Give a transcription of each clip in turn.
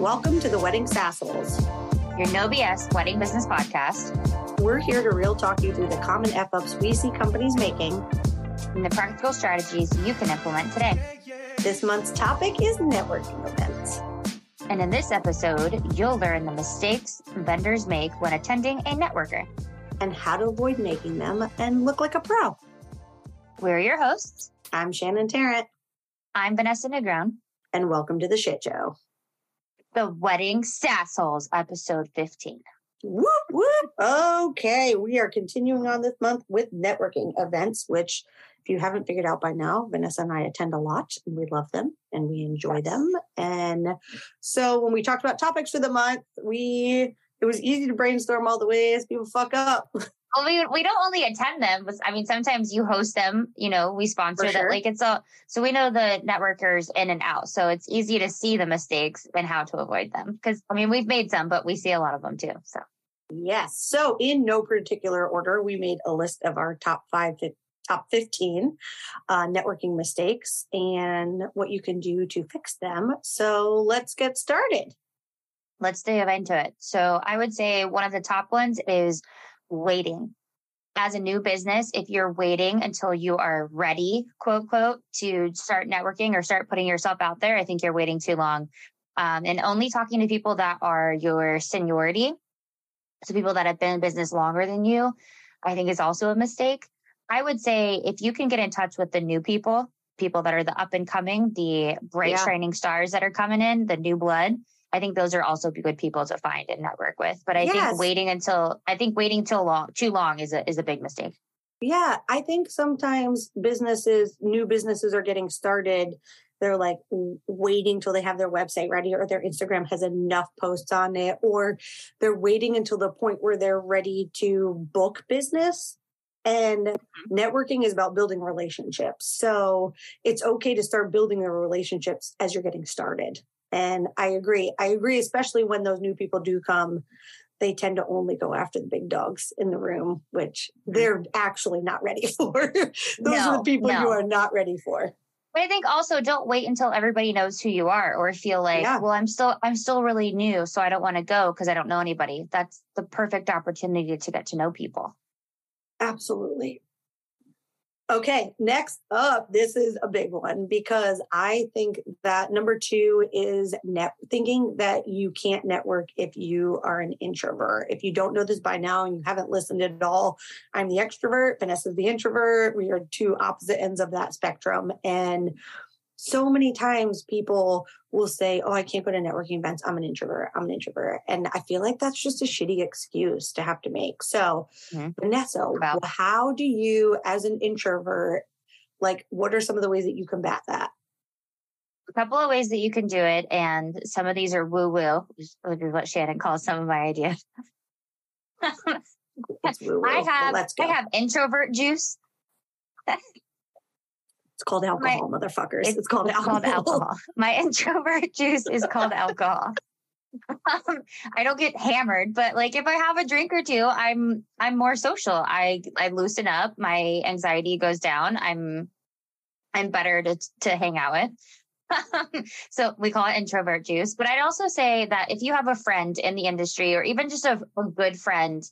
Welcome to the Wedding Sassholes, your no BS wedding business podcast. We're here to real talk you through the common F-ups we see companies making and the practical strategies you can implement today. This month's topic is networking events. And in this episode, you'll learn the mistakes vendors make when attending a networker and how to avoid making them and look like a pro. We're your hosts. I'm Shannon Tarrant. I'm Vanessa Negron. And welcome to the shit show. The Wedding Sassholes, episode 15. Whoop, whoop. Okay, we are continuing on this month with networking events, which if you haven't figured out by now, Vanessa and I attend a lot and we love them and we enjoy them. And so when we talked about topics for the month, it was easy to brainstorm all the ways people fuck up. Well, we don't only attend them, but I mean, sometimes you host them, you know, we sponsor them. Sure. Like it's all, so we know the networkers in and out. So it's easy to see the mistakes and how to avoid them. Cause I mean, we've made some, but we see a lot of them too. So. Yes. So in no particular order, we made a list of our top 15 networking mistakes and what you can do to fix them. So let's get started. Let's dive into it. So I would say one of the top ones is waiting. As a new business, if you're waiting until you are ready, quote, quote, to start networking or start putting yourself out there, I think you're waiting too long. And only talking to people that are your seniority, so people that have been in business longer than you, I think is also a mistake. I would say if you can get in touch with the new people that are the up and coming, the bright shining stars that are coming in, the new blood, I think those are also good people to find and network with. But I think waiting too long is a big mistake. Yeah. I think sometimes new businesses are getting started. They're like waiting till they have their website ready or their Instagram has enough posts on it, or they're waiting until the point where they're ready to book business. And networking is about building relationships. So it's okay to start building the relationships as you're getting started. And I agree, especially when those new people do come, they tend to only go after the big dogs in the room, which they're actually not ready for. Those are the people you are not ready for. But I think also don't wait until everybody knows who you are or feel like, well, I'm still really new, so I don't want to go because I don't know anybody. That's the perfect opportunity to get to know people. Absolutely. Okay, next up, this is a big one because I think that number 2 is thinking that you can't network if you are an introvert. If you don't know this by now and you haven't listened at all, I'm the extrovert, Vanessa's the introvert. We are two opposite ends of that spectrum. And so many times people will say, oh, I can't go to networking events. I'm an introvert. And I feel like that's just a shitty excuse to have to make. So Vanessa, how do you, as an introvert, like what are some of the ways that you combat that? A couple of ways that you can do it. And some of these are woo-woo, which is what Shannon calls some of my ideas. I have introvert juice. It's called alcohol, motherfuckers. It's called alcohol. My introvert juice is called alcohol. I don't get hammered, but like if I have a drink or two, I'm more social. I loosen up. My anxiety goes down. I'm better to hang out with. So we call it introvert juice. But I'd also say that if you have a friend in the industry or even just a good friend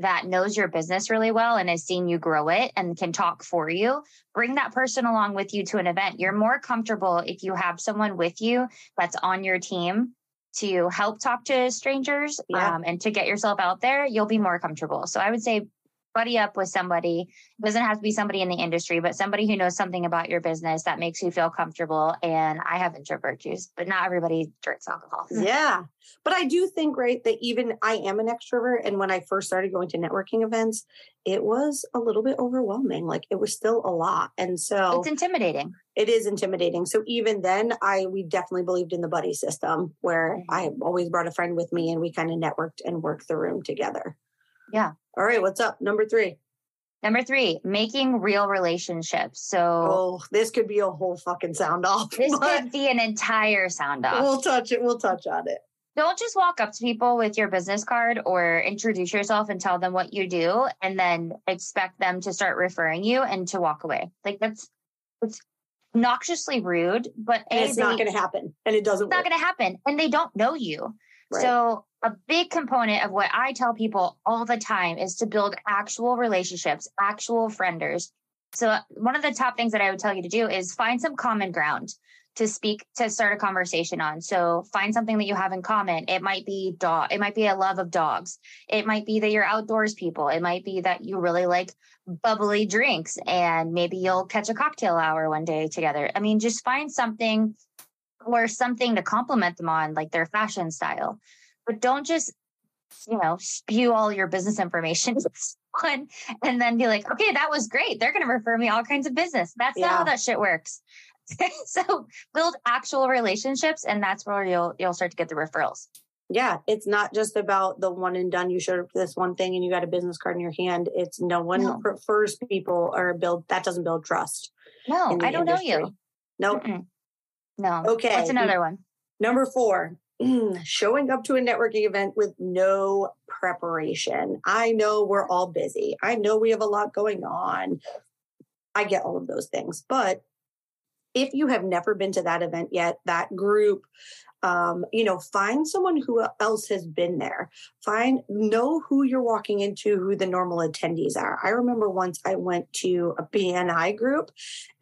that knows your business really well and has seen you grow it and can talk for you, bring that person along with you to an event. You're more comfortable if you have someone with you that's on your team to help talk to strangers and to get yourself out there, you'll be more comfortable. So I would say buddy up with somebody. It doesn't have to be somebody in the industry, but somebody who knows something about your business that makes you feel comfortable. And I have introvert juice, but not everybody drinks alcohol. Yeah. But I do think, right, that even I am an extrovert. And when I first started going to networking events, it was a little bit overwhelming. Like it was still a lot. And so it's intimidating. It is intimidating. So even then we definitely believed in the buddy system where I always brought a friend with me and we kind of networked and worked the room together. Yeah. All right. What's up? Number three, making real relationships. So this could be a whole fucking sound off. This could be an entire sound off. We'll touch on it. Don't just walk up to people with your business card or introduce yourself and tell them what you do and then expect them to start referring you and to walk away. Like that's noxiously rude, but it's not going to happen. And it doesn't work. It's not going to happen. And they don't know you. Right. So a big component of what I tell people all the time is to build actual relationships, actual frienders. So one of the top things that I would tell you to do is find some common ground to start a conversation on. So find something that you have in common. It might be it might be a love of dogs. It might be that you're outdoors people. It might be that you really like bubbly drinks and maybe you'll catch a cocktail hour one day together. I mean, just find something or something to compliment them on, like their fashion style, but don't just, spew all your business information and then be like, okay, that was great. They're going to refer me all kinds of business. That's not how that shit works. So build actual relationships, and that's where you'll start to get the referrals. Yeah. It's not just about the one and done. You showed up to this one thing and you got a business card in your hand. It's no one prefers people or that doesn't build trust. No, I don't know you. Nope. Mm-mm. No. Okay. What's another one? Number 4, showing up to a networking event with no preparation. I know we're all busy. I know we have a lot going on. I get all of those things, but if you have never been to that event yet, that group, find someone who else has been there. Know who you're walking into, who the normal attendees are. I remember once I went to a BNI group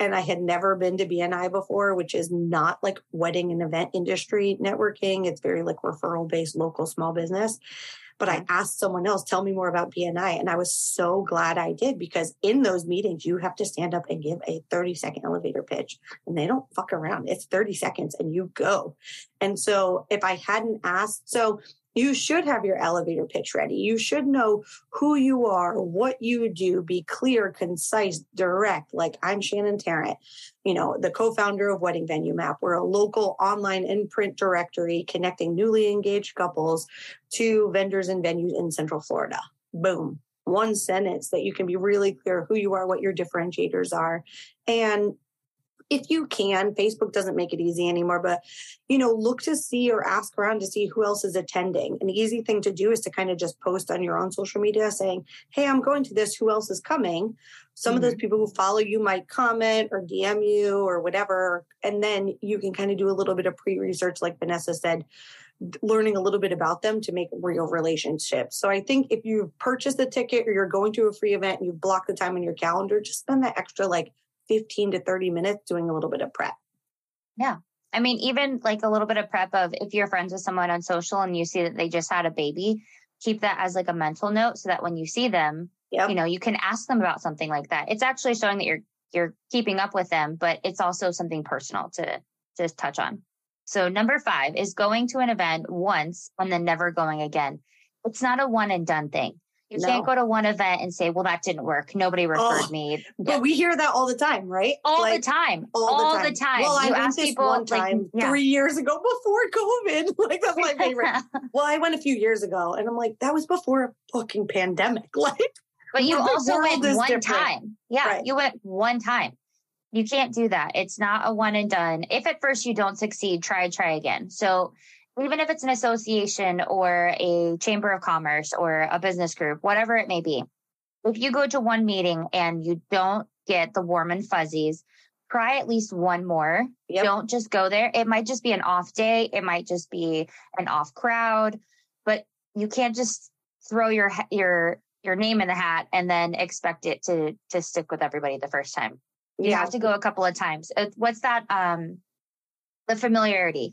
and I had never been to BNI before, which is not like wedding and event industry networking. It's very like referral based, local small business. But I asked someone else, tell me more about BNI. And I was so glad I did, because in those meetings, you have to stand up and give a 30-second elevator pitch, and they don't fuck around. It's 30 seconds and you go. And so if I hadn't asked, so you should have your elevator pitch ready. You should know who you are, what you do, be clear, concise, direct. Like, I'm Shannon Tarrant, the co-founder of Wedding Venue Map. We're a local online and print directory connecting newly engaged couples to vendors and venues in Central Florida. Boom. One sentence that you can be really clear who you are, what your differentiators are. And if you can, Facebook doesn't make it easy anymore, but, look to see or ask around to see who else is attending. An easy thing to do is to kind of just post on your own social media saying, hey, I'm going to this. Who else is coming? Some of those people who follow you might comment or DM you or whatever. And then you can kind of do a little bit of pre-research, like Vanessa said, learning a little bit about them to make real relationships. So I think if you purchase the ticket or you're going to a free event and you block the time in your calendar, just spend that extra 15 to 30 minutes doing a little bit of prep. Yeah. I mean, even like a little bit of prep of if you're friends with someone on social and you see that they just had a baby, keep that as like a mental note so that when you see them, you can ask them about something like that. It's actually showing that you're keeping up with them, but it's also something personal to just touch on. So number 5 is going to an event once and then never going again. It's not a one and done thing. You can't go to one event and say, well, that didn't work. Nobody referred me. But we hear that all the time, right? All the time. Well, I went this one time 3 years ago before COVID. That's my favorite. Well, I went a few years ago and I'm like, that was before a fucking pandemic. But you also went one time. Yeah, right. You went one time. You can't do that. It's not a one and done. If at first you don't succeed, try again. So even if it's an association or a chamber of commerce or a business group, whatever it may be, if you go to one meeting and you don't get the warm and fuzzies, try at least one more. Yep. Don't just go there. It might just be an off day. It might just be an off crowd, but you can't just throw your name in the hat and then expect it to stick with everybody the first time. You have to go a couple of times. What's that? The familiarity,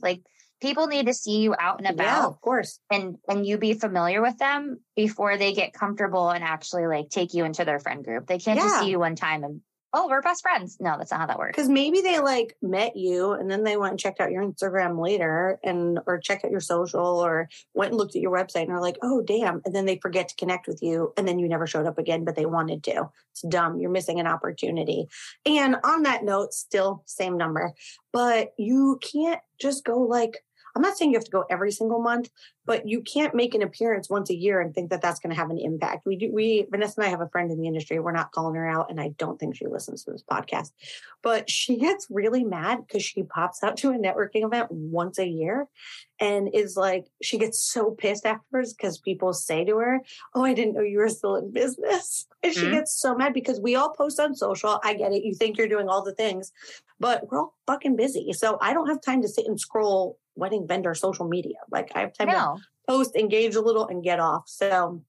people need to see you out and about, of course, and you be familiar with them before they get comfortable and actually take you into their friend group. They can't just see you one time and, oh, we're best friends. No, that's not how that works. Because maybe they met you and then they went and checked out your Instagram later or checked out your social or went and looked at your website and are like, oh, damn. And then they forget to connect with you. And then you never showed up again, but they wanted to. It's dumb. You're missing an opportunity. And on that note, still same number, but you can't just go I'm not saying you have to go every single month, but you can't make an appearance once a year and think that that's going to have an impact. Vanessa and I have a friend in the industry. We're not calling her out, and I don't think she listens to this podcast, but she gets really mad because she pops out to a networking event once a year and is she gets so pissed afterwards because people say to her, oh, I didn't know you were still in business. And she gets so mad because we all post on social. I get it. You think you're doing all the things, but we're all fucking busy. So I don't have time to sit and scroll wedding vendor social media. Like I have time to post, engage a little, and get off. So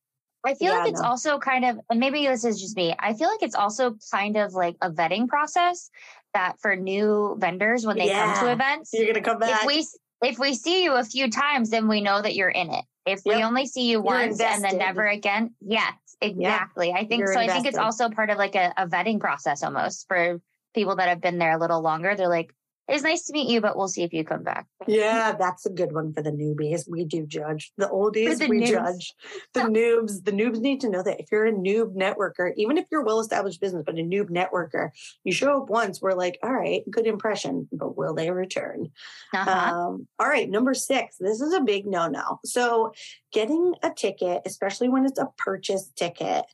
I feel like it's also kind of, and maybe this is just me, I feel like it's also kind of like a vetting process that for new vendors, when they come to events, you're going to come back. If we see you a few times, then we know that you're in it. If we only see you once and then never again. Yes, exactly. Yeah, I think so. Invested. I think it's also part of like a vetting process almost for people that have been there a little longer. They're like, it's nice to meet you, but we'll see if you come back. Yeah, that's a good one for the newbies. We do judge. The oldies, we judge. The noobs. The noobs need to know that if you're a noob networker, even if you're a well-established business, but a noob networker, you show up once, we're like, all right, good impression, but will they return? All right, number 6. This is a big no-no. So getting a ticket, especially when it's a purchase ticket,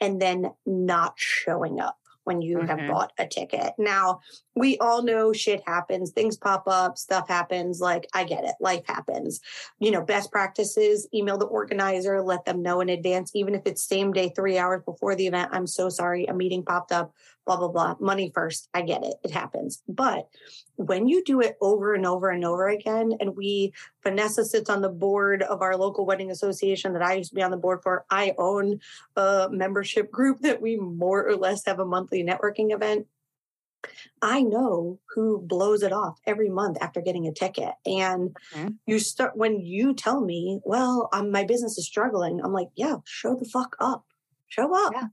and then not showing up when you have bought a ticket. Now, we all know shit happens. Things pop up. Stuff happens. Like, I get it. Life happens. You know, best practices, email the organizer, let them know in advance, even if it's same day, 3 hours before the event. I'm so sorry. A meeting popped up, blah, blah, blah. Money first. I get it. It happens. But when you do it over and over and over again, and Vanessa sits on the board of our local wedding association that I used to be on the board for. I own a membership group that we more or less have a monthly networking event. I know who blows it off every month after getting a ticket. And you start, when you tell me, well, my business is struggling, I'm like, yeah, show the fuck up. Show up. Yeah.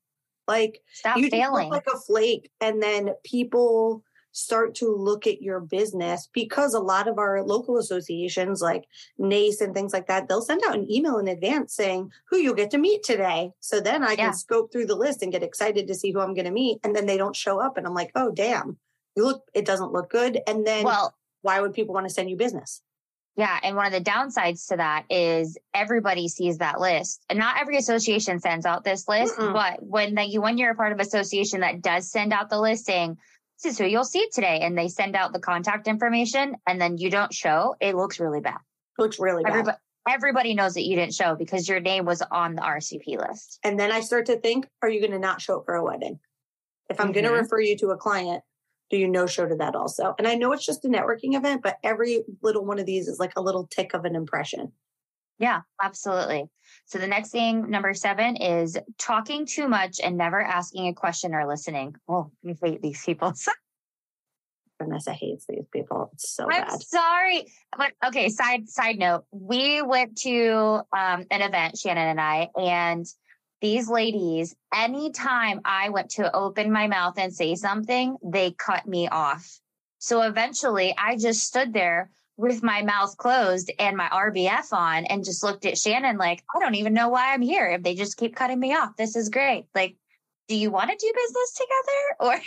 Like, stop you failing. Look like a flake. And then people start to look at your business, because a lot of our local associations like NACE and things like that, they'll send out an email in advance saying who you'll get to meet today. So then I can scope through the list and get excited to see who I'm going to meet. And then they don't show up. And I'm like, oh, damn, it doesn't look good. And then why would people want to send you business? Yeah. And one of the downsides to that is everybody sees that list, and not every association sends out this list. But when you're a part of an association that does send out the list saying, this is who you'll see today, and they send out the contact information, and then you don't show, it looks really bad. Everybody knows that you didn't show because your name was on the RSVP list. And then I start to think, are you going to not show up for a wedding? If I'm going to refer you to a client, do you no show to that also? And I know it's just a networking event, but every little one of these is like a little tick of an impression. Yeah, absolutely. So the next thing, number 7, is talking too much and never asking a question or listening. Oh, I hate these people. Vanessa hates these people. It's so bad. I'm sorry. But okay, side note. We went to an event, Shannon and I, and these ladies, anytime I went to open my mouth and say something, they cut me off. So eventually I just stood there with my mouth closed and my RBF on and just looked at Shannon like, I don't even know why I'm here. If they just keep cutting me off, this is great. Like, do you want to do business together? Or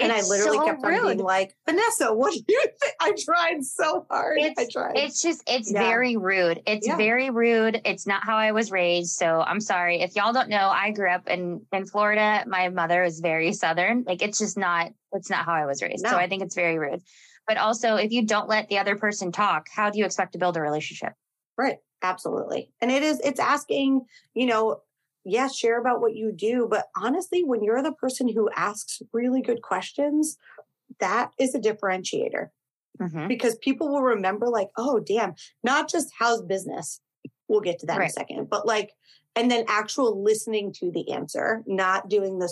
and I literally kept on being like, Vanessa, what do you think? I tried so hard. It's very rude. Very rude. It's not how I was raised. So I'm sorry. If y'all don't know, I grew up in Florida. My mother is very Southern. Like, it's not how I was raised. No. So I think it's very rude. But also, if you don't let the other person talk, how do you expect to build a relationship? Right. Absolutely. And it's asking, share about what you do. But honestly, when you're the person who asks really good questions, that is a differentiator because people will remember like, oh, damn, not just how's business. We'll get to that in a second. But like, and then actual listening to the answer, not doing the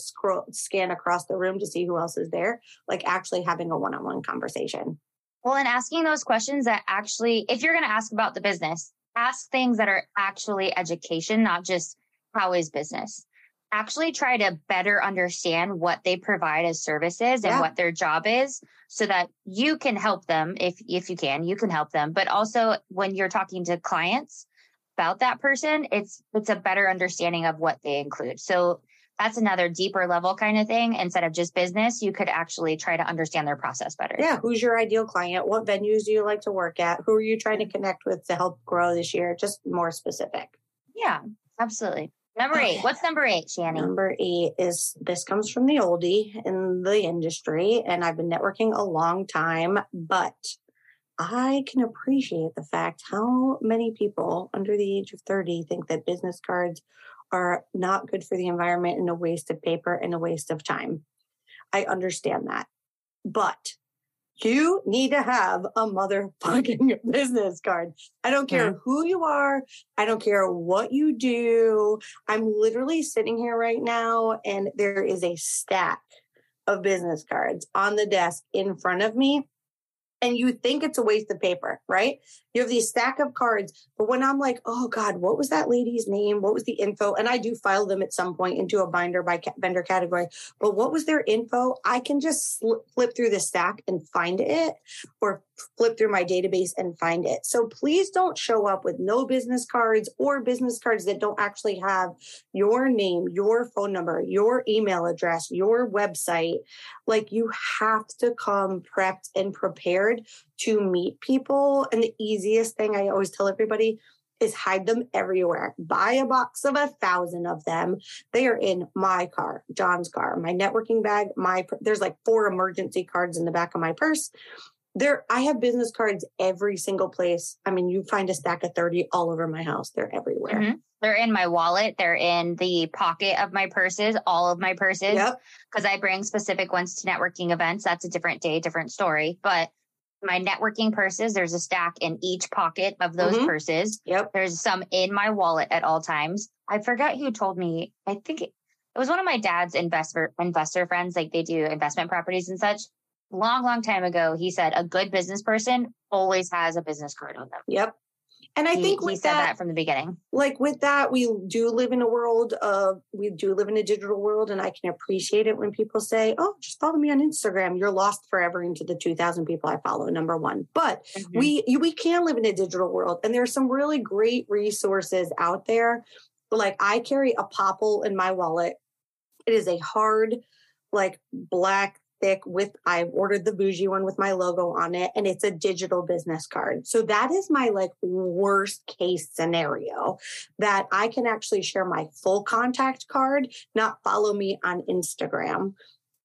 scan across the room to see who else is there, like actually having a one-on-one conversation. Well, and asking those questions that actually, if you're going to ask about the business, ask things that are actually education, not just how is business. Actually try to better understand what they provide as services and what their job is so that you can help them. If you can, you can help them. But also when you're talking to clients about that person, it's a better understanding of what they include. So that's another deeper level kind of thing. Instead of just business, you could actually try to understand their process better. Yeah. Who's your ideal client? What venues do you like to work at? Who are you trying to connect with to help grow this year? Just more specific. Yeah, absolutely. Number 8. What's number 8, Shannon? Number 8 is, this comes from the oldie in the industry, and I've been networking a long time, but I can appreciate the fact how many people under the age of 30 think that business cards are not good for the environment and a waste of paper and a waste of time. I understand that. But You need to have a motherfucking business card. I don't care who you are. I don't care what you do. I'm literally sitting here right now and there is a stack of business cards on the desk in front of me. And you think it's a waste of paper, right? You have these stack of cards. But when I'm like, oh God, what was that lady's name? What was the info? And I do file them at some point into a binder by vendor category. But what was their info? I can just flip through the stack and find it, or flip through my database and find it. So please don't show up with no business cards or business cards that don't actually have your name, your phone number, your email address, your website. Like, you have to come prepped and prepared to meet people. And the easiest thing I always tell everybody is hide them everywhere. Buy a box of 1,000 of them. They are in my car, John's car, my networking bag, there's like 4 emergency cards in the back of my purse. I have business cards every single place. I mean, you find a stack of 30 all over my house. They're everywhere. Mm-hmm. They're in my wallet. They're in the pocket of my purses, all of my purses, because I bring specific ones to networking events. That's a different day, different story. But my networking purses, there's a stack in each pocket of those purses. Yep. There's some in my wallet at all times. I forgot who told me. I think it was one of my dad's investor friends. Like, they do investment properties and such. Long time ago, he said a good business person always has a business card on them. Yep. And I think he said that from the beginning. Like, with that, we do live in a digital world, and I can appreciate it when people say, oh, just follow me on Instagram. You're lost forever into the 2,000 people I follow, number one. But we can live in a digital world, and there are some really great resources out there. Like, I carry a Popple in my wallet. It is a hard, like, black, I've ordered the bougie one with my logo on it, and it's a digital business card. So that is my, like, worst case scenario, that I can actually share my full contact card, not follow me on Instagram.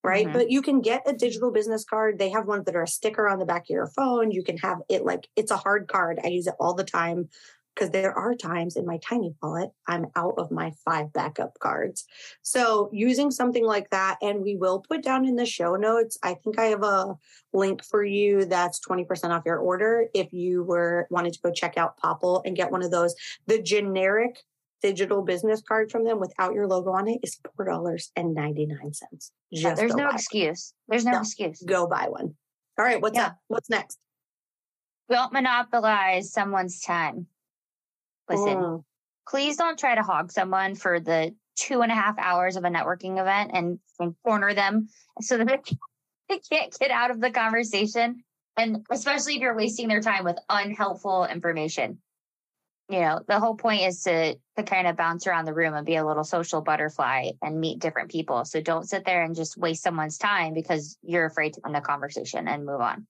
Right. Mm-hmm. But you can get a digital business card. They have ones that are a sticker on the back of your phone. You can have it, like, it's a hard card. I use it all the time, because there are times in my tiny wallet, I'm out of my 5 backup cards. So using something like that, and we will put down in the show notes, I think I have a link for you that's 20% off your order if you wanted to go check out Popple and get one of those. The generic digital business card from them without your logo on it is $4.99. There's no excuse. There's no excuse. Go buy one. All right, what's up? What's next? Don't monopolize someone's time. Listen, please don't try to hog someone for the 2.5 hours of a networking event and corner them so that they can't get out of the conversation. And especially if you're wasting their time with unhelpful information. You know, the whole point is to kind of bounce around the room and be a little social butterfly and meet different people. So don't sit there and just waste someone's time because you're afraid to end the conversation and move on.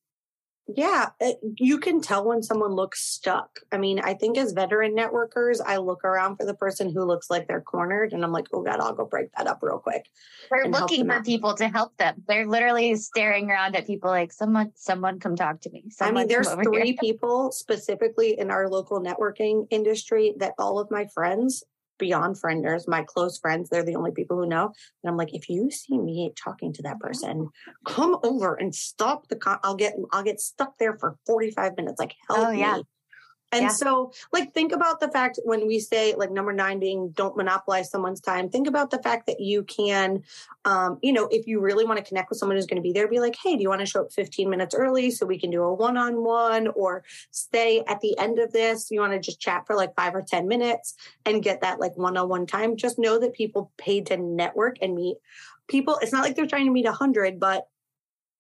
Yeah, you can tell when someone looks stuck. I mean, I think as veteran networkers, I look around for the person who looks like they're cornered, and I'm like, oh God, I'll go break that up real quick. They're looking for people to help them. They're literally staring around at people like, someone come talk to me. I mean, there's 3 people specifically in our local networking industry that all of my friends, beyond frienders, my close friends, they're the only people who know. And I'm like, if you see me talking to that person, come over and stop the I'll get stuck there for 45 minutes. Like, help me. And so, like, think about the fact when we say, like, number 9 being don't monopolize someone's time. Think about the fact that you can, if you really want to connect with someone who's going to be there, be like, hey, do you want to show up 15 minutes early so we can do a one-on-one, or stay at the end of this? You want to just chat for like 5 or 10 minutes and get that, like, one-on-one time. Just know that people pay to network and meet people. It's not like they're trying to meet 100, but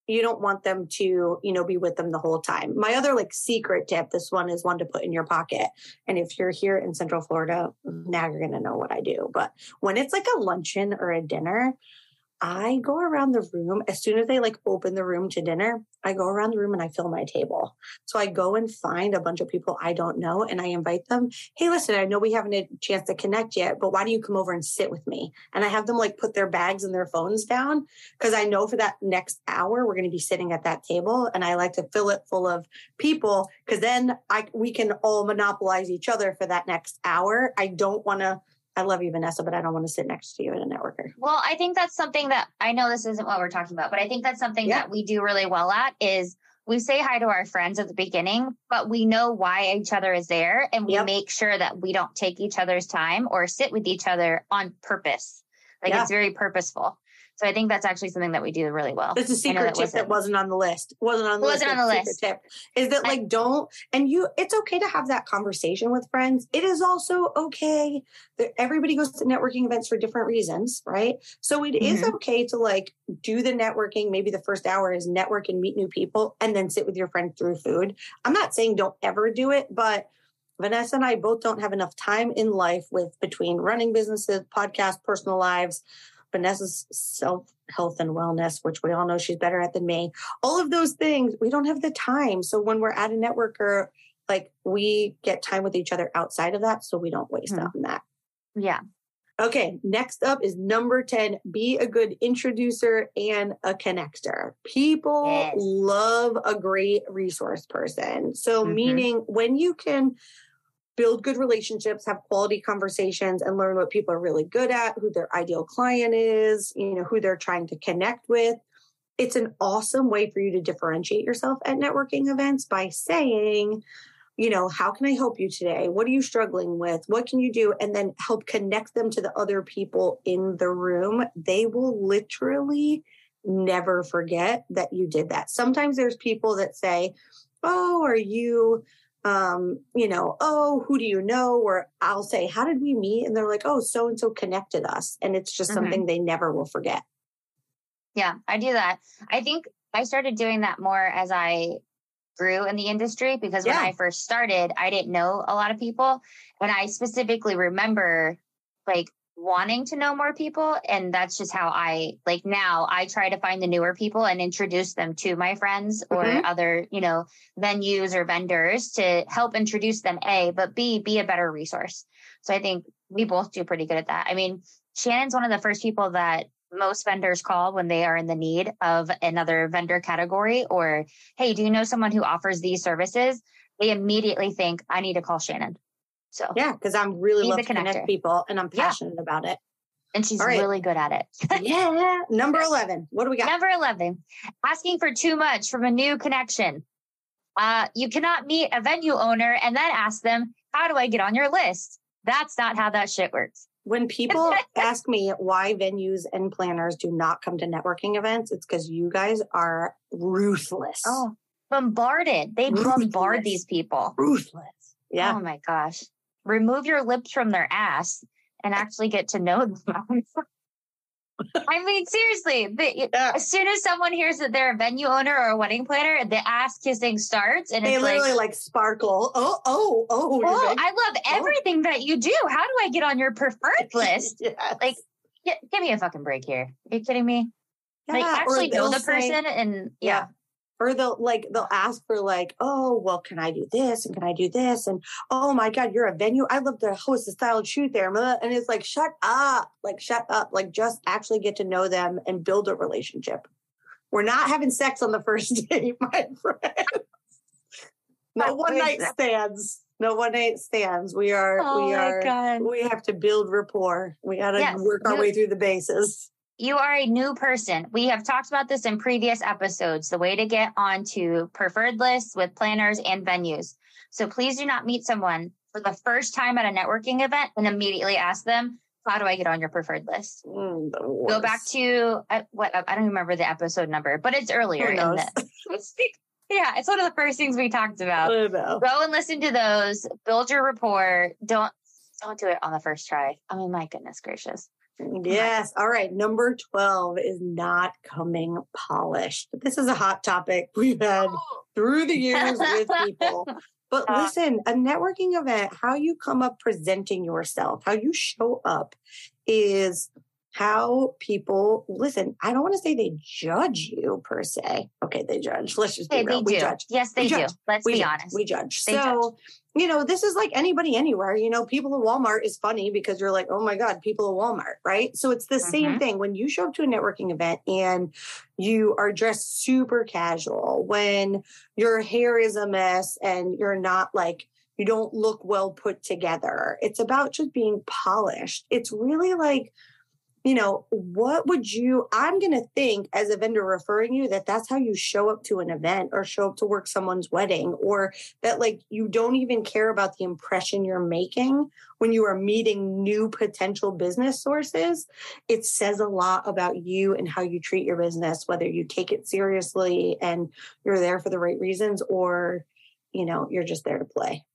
you don't want them to, be with them the whole time. My other, like, secret tip, this one is one to put in your pocket. And if you're here in Central Florida, now you're going to know what I do. But when it's like a luncheon or a dinner, I go around the room. As soon as they, like, open the room to dinner, I go around the room and I fill my table. So I go and find a bunch of people I don't know and I invite them. Hey, listen, I know we haven't had a chance to connect yet, but why do you come over and sit with me? And I have them, like, put their bags and their phones down, because I know for that next hour, we're going to be sitting at that table. And I like to fill it full of people, because then we can all monopolize each other for that next hour. I love you, Vanessa, but I don't want to sit next to you in a networker. Well, I think that's something that I know this isn't what we're talking about, but I think that's something that we do really well at is we say hi to our friends at the beginning, but we know why each other is there. And we make sure that we don't take each other's time or sit with each other on purpose. It's very purposeful. So I think that's actually something that we do really well. That's a secret tip that wasn't on the list. Tip is that it's okay to have that conversation with friends. It is also okay that everybody goes to networking events for different reasons, right? So it is okay to do the networking. Maybe the first hour is network and meet new people and then sit with your friend through food. I'm not saying don't ever do it, but Vanessa and I both don't have enough time in life between running businesses, podcasts, personal lives, Vanessa's health and wellness, which we all know she's better at than me. All of those things, we don't have the time. So when we're at a networker, we get time with each other outside of that. So we don't waste out on that. Yeah. Okay. Next up is number 10, be a good introducer and a connector. People love a great resource person. So meaning when you can build good relationships, have quality conversations, and learn what people are really good at, who their ideal client is, who they're trying to connect with. It's an awesome way for you to differentiate yourself at networking events by saying, how can I help you today? What are you struggling with? What can you do? And then help connect them to the other people in the room. They will literally never forget that you did that. Sometimes there's people that say, oh, are you... who do you know? Or I'll say, how did we meet? And they're like, oh, so-and-so connected us. And it's just something they never will forget. Yeah, I do that. I think I started doing that more as I grew in the industry, because when I first started, I didn't know a lot of people. And I specifically remember wanting to know more people. And that's just how I now I try to find the newer people and introduce them to my friends or other, venues or vendors to help introduce them, A, but B, be a better resource. So I think we both do pretty good at that. I mean, Shannon's one of the first people that most vendors call when they are in the need of another vendor category, or, hey, do you know someone who offers these services? They immediately think, I need to call Shannon. So yeah, because I'm really love to connect people and I'm passionate about it. And she's really good at it. Yeah. Number 11. What do we got? Number 11. Asking for too much from a new connection. You cannot meet a venue owner and then ask them, how do I get on your list? That's not how that shit works. When people ask me why venues and planners do not come to networking events, it's because you guys are ruthless. Oh, bombarded. They bombard these people. Ruthless. Yeah. Oh my gosh. Remove your lips from their ass and actually get to know them. I mean, seriously, as soon as someone hears that they're a venue owner or a wedding planner, the ass kissing starts. And it's literally sparkle. Oh, I love everything that you do. How do I get on your preferred list? Give me a fucking break here. Are you kidding me? Yeah, actually know the person . Or they'll ask for can I do this? And can I do this? And, oh my God, you're a venue. I love to host a styled shoot there. And it's shut up. Just actually get to know them and build a relationship. We're not having sex on the first date, my friend. No one night stands. We have to build rapport. We got to work our way through the bases. You are a new person. We have talked about this in previous episodes, the way to get onto preferred lists with planners and venues. So please do not meet someone for the first time at a networking event and immediately ask them, how do I get on your preferred list? Go back to I don't remember the episode number, but it's earlier in this. Yeah, it's one of the first things we talked about. Go and listen to those, build your rapport. Don't do it on the first try. I mean, my goodness gracious. Yes. All right. Number 12 is not coming polished. This is a hot topic we've had through the years with people. But listen, a networking event, how you come up presenting yourself, how you show up is how people listen. I don't want to say they judge you per se. Okay. They judge. Let's just be real. We judge. Yes, they do. Let's be honest. We judge. So this is like anybody anywhere. People at Walmart is funny because you're like, oh my God, people at Walmart, right? So it's the same thing. When you show up to a networking event and you are dressed super casual, when your hair is a mess and you're not you don't look well put together. It's about just being polished. It's really you know, what would you, I'm going to think as a vendor referring you that that's how you show up to an event or show up to work someone's wedding, or that like you don't even care about the impression you're making when you are meeting new potential business sources. It says a lot about you and how you treat your business, whether you take it seriously and you're there for the right reasons, or, you know, you're just there to play.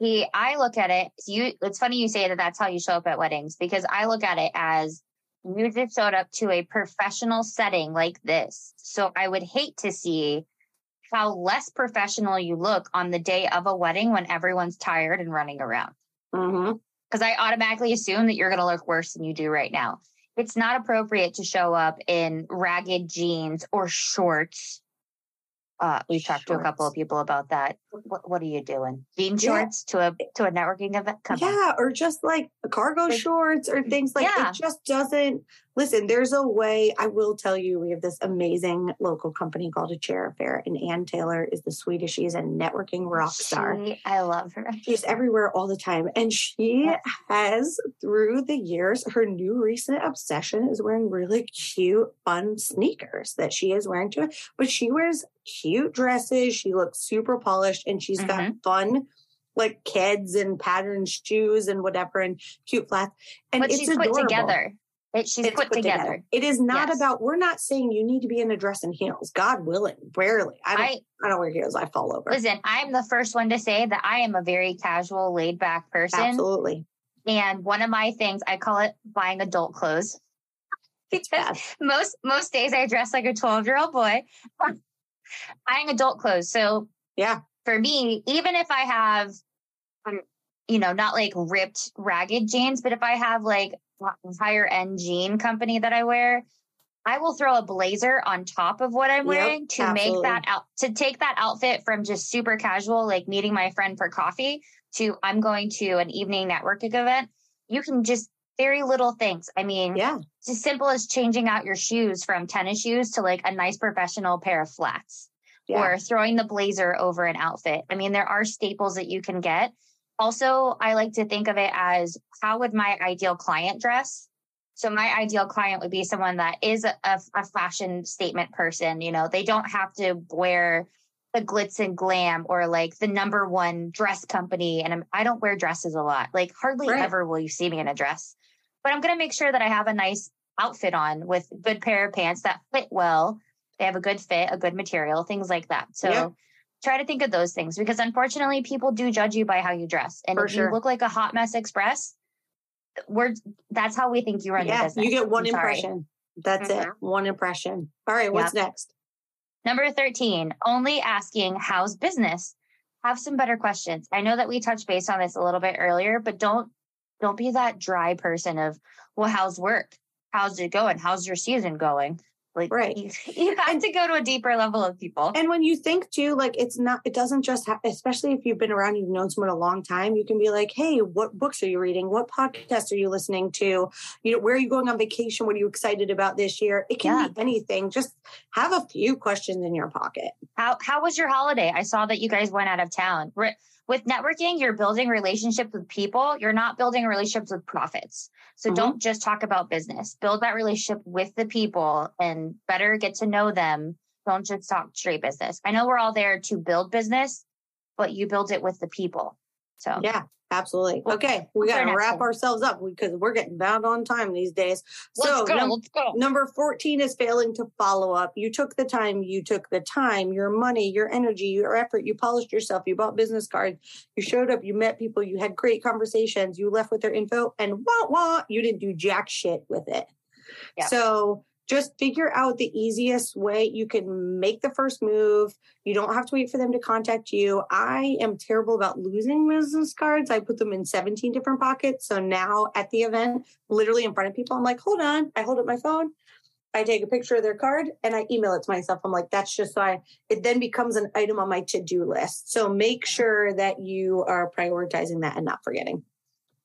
See, I look at it, it's funny you say that that's how you show up at weddings, because I look at it as you just showed up to a professional setting like this. So I would hate to see how less professional you look on the day of a wedding when everyone's tired and running around. Mm-hmm. Because I automatically assume that you're going to look worse than you do right now. It's not appropriate to show up in ragged jeans or shorts. We've talked to a couple of people about that. What are you doing? Jean shorts to a networking event? Come on. Or just like cargo shorts or things like It just doesn't. Listen, there's a way. I will tell you, we have this amazing local company called A Chair Affair, and Ann Taylor is the sweetest. She's a networking rock star. I love her. She's everywhere all the time. And she has, through the years, her new recent obsession is wearing really cute, fun sneakers that she is wearing to it. But she wears cute dresses. She looks super polished, and she's got fun, like kids and patterned shoes and whatever, and cute flats. And it's adorable. Put together. It's put together. It is not about, we're not saying you need to be in a dress and heels. God willing, rarely. I don't wear heels. I fall over. Listen, I'm the first one to say that I am a very casual, laid back person. Absolutely. And one of my things, I call it buying adult clothes. Most days I dress like a 12-year-old boy. Buying adult clothes. So for me, even if I have, you know, not like ripped, ragged jeans, but if I have like higher end jean company that I wear, I will throw a blazer on top of what I'm wearing to make that out, to take that outfit from just super casual, like meeting my friend for coffee, to I'm going to an evening networking event. You can just very little things. I mean, it's as simple as changing out your shoes from tennis shoes to like a nice professional pair of flats, or throwing the blazer over an outfit. I mean, there are staples that you can get. Also, I like to think of it as, how would my ideal client dress? So my ideal client would be someone that is a fashion statement person. You know, they don't have to wear the glitz and glam or like the number one dress company. And I don't wear dresses a lot. Like hardly ever will you see me in a dress. But I'm going to make sure that I have a nice outfit on with a good pair of pants that fit well. They have a good fit, a good material, things like that. So try to think of those things, because unfortunately people do judge you by how you dress. And if you look like a hot mess express, that's how we think you run your business. You get one impression. That's it. One impression. All right. What's next? Number 13, only asking how's business. Have some better questions. I know that we touched base on this a little bit earlier, but don't be that dry person of, well, how's work? How's it going? How's your season going? Like, you have to go to a deeper level of people. And when you think too, like it doesn't just happen, especially if you've been around, you've known someone a long time, you can be like, hey, what books are you reading? What podcasts are you listening to? You know, where are you going on vacation? What are you excited about this year? It can be anything. Just have a few questions in your pocket. How was your holiday? I saw that you guys went out of town. With networking, you're building relationships with people. You're not building relationships with profits. So don't just talk about business. Build that relationship with the people and better get to know them. Don't just talk straight business. I know we're all there to build business, but you build it with the people. So absolutely. Okay. We got to wrap ourselves up because we're getting bound on time these days. So let's go. Number 14 is failing to follow up. You took the time, your money, your energy, your effort. You polished yourself. You bought business cards. You showed up. You met people. You had great conversations. You left with their info and you didn't do jack shit with it. Yeah. So just figure out the easiest way you can make the first move. You don't have to wait for them to contact you. I am terrible about losing business cards. I put them in 17 different pockets. So now at the event, literally in front of people, I'm like, hold on. I hold up my phone. I take a picture of their card and I email it to myself. I'm like, that's just it then becomes an item on my to-do list. So make sure that you are prioritizing that and not forgetting.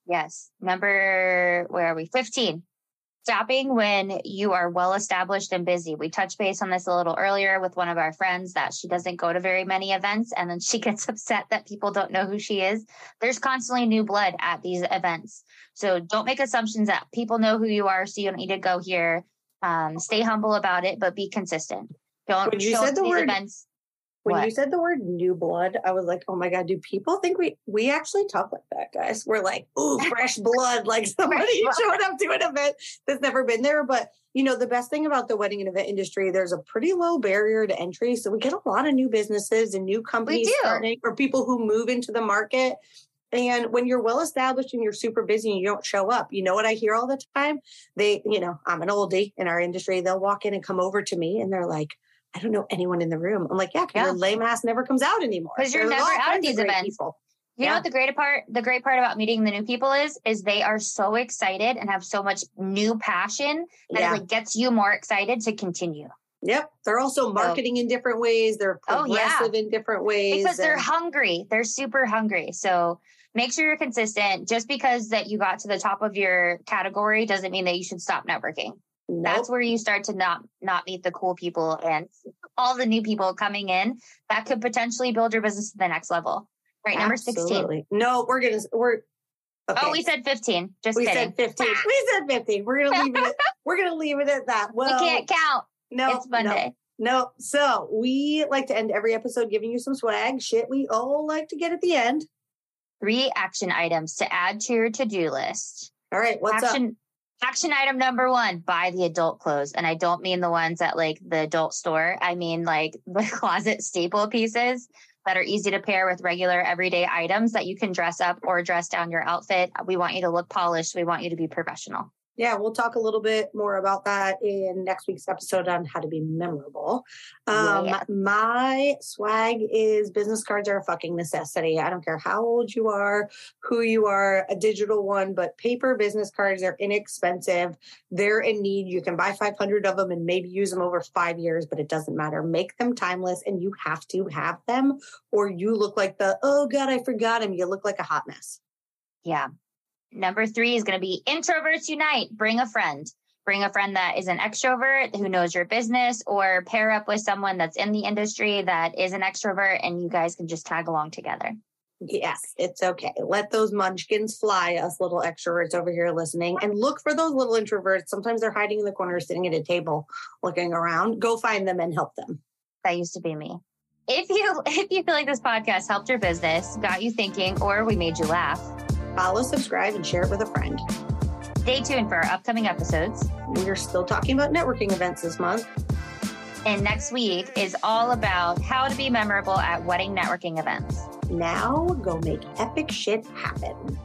Yes. Number, where are we? 15. Stopping when you are well-established and busy. We touched base on this a little earlier with one of our friends that she doesn't go to very many events, and then she gets upset that people don't know who she is. There's constantly new blood at these events. So don't make assumptions that people know who you are, so you don't need to go here. Stay humble about it, but be consistent. Don't when you show said the word, events. When what? You said the word new blood, I was like, oh my God, do people think we actually talk like that, guys? We're like, ooh, fresh blood, like somebody showed up to an event that's never been there. But you know, the best thing about the wedding and event industry, there's a pretty low barrier to entry. So we get a lot of new businesses and new companies starting, or people who move into the market. And when you're well-established and you're super busy and you don't show up, you know what I hear all the time? They, you know, I'm an oldie in our industry. They'll walk in and come over to me and they're like, I don't know anyone in the room. I'm like, yeah. Your lame ass never comes out anymore. Because you're never out at these events. People. You know what the great part about meeting the new people is they are so excited and have so much new passion that it like gets you more excited to continue. Yep. They're also marketing in different ways. They're progressive in different ways. Because they're hungry. They're super hungry. So make sure you're consistent. Just because that you got to the top of your category doesn't mean that you should stop networking. Nope. That's where you start to not meet the cool people and all the new people coming in that could potentially build your business to the next level. Right. Absolutely. Number 16. No, we're okay. Oh, we said 15. Just kidding. We said 15. We're going to leave it at that. Well, we can't count. No, it's Monday. No. So we like to end every episode giving you some swag, shit we all like to get at the end. 3 action items to add to your to-do list. All right. What's up? Action item number 1, buy the adult clothes. And I don't mean the ones at like the adult store. I mean like the closet staple pieces that are easy to pair with regular everyday items that you can dress up or dress down your outfit. We want you to look polished. We want you to be professional. Yeah, we'll talk a little bit more about that in next week's episode on how to be memorable. My swag is business cards are a fucking necessity. I don't care how old you are, who you are, a digital one, but paper business cards are inexpensive. They're in need. You can buy 500 of them and maybe use them over 5 years, but it doesn't matter. Make them timeless and you have to have them or you look like the, oh God, I forgot him. You look like a hot mess. Yeah. Number 3 is going to be introverts unite. Bring a friend. Bring a friend that is an extrovert who knows your business or pair up with someone that's in the industry that is an extrovert and you guys can just tag along together. Yes, it's okay. Let those munchkins fly, us little extroverts over here listening. And look for those little introverts. Sometimes they're hiding in the corner, sitting at a table, looking around. Go find them and help them. That used to be me. If you feel like this podcast helped your business, got you thinking, or we made you laugh, follow, subscribe, and share it with a friend. Stay tuned for our upcoming episodes. We're still talking about networking events this month. And next week is all about how to be memorable at wedding networking events. Now go make epic shit happen.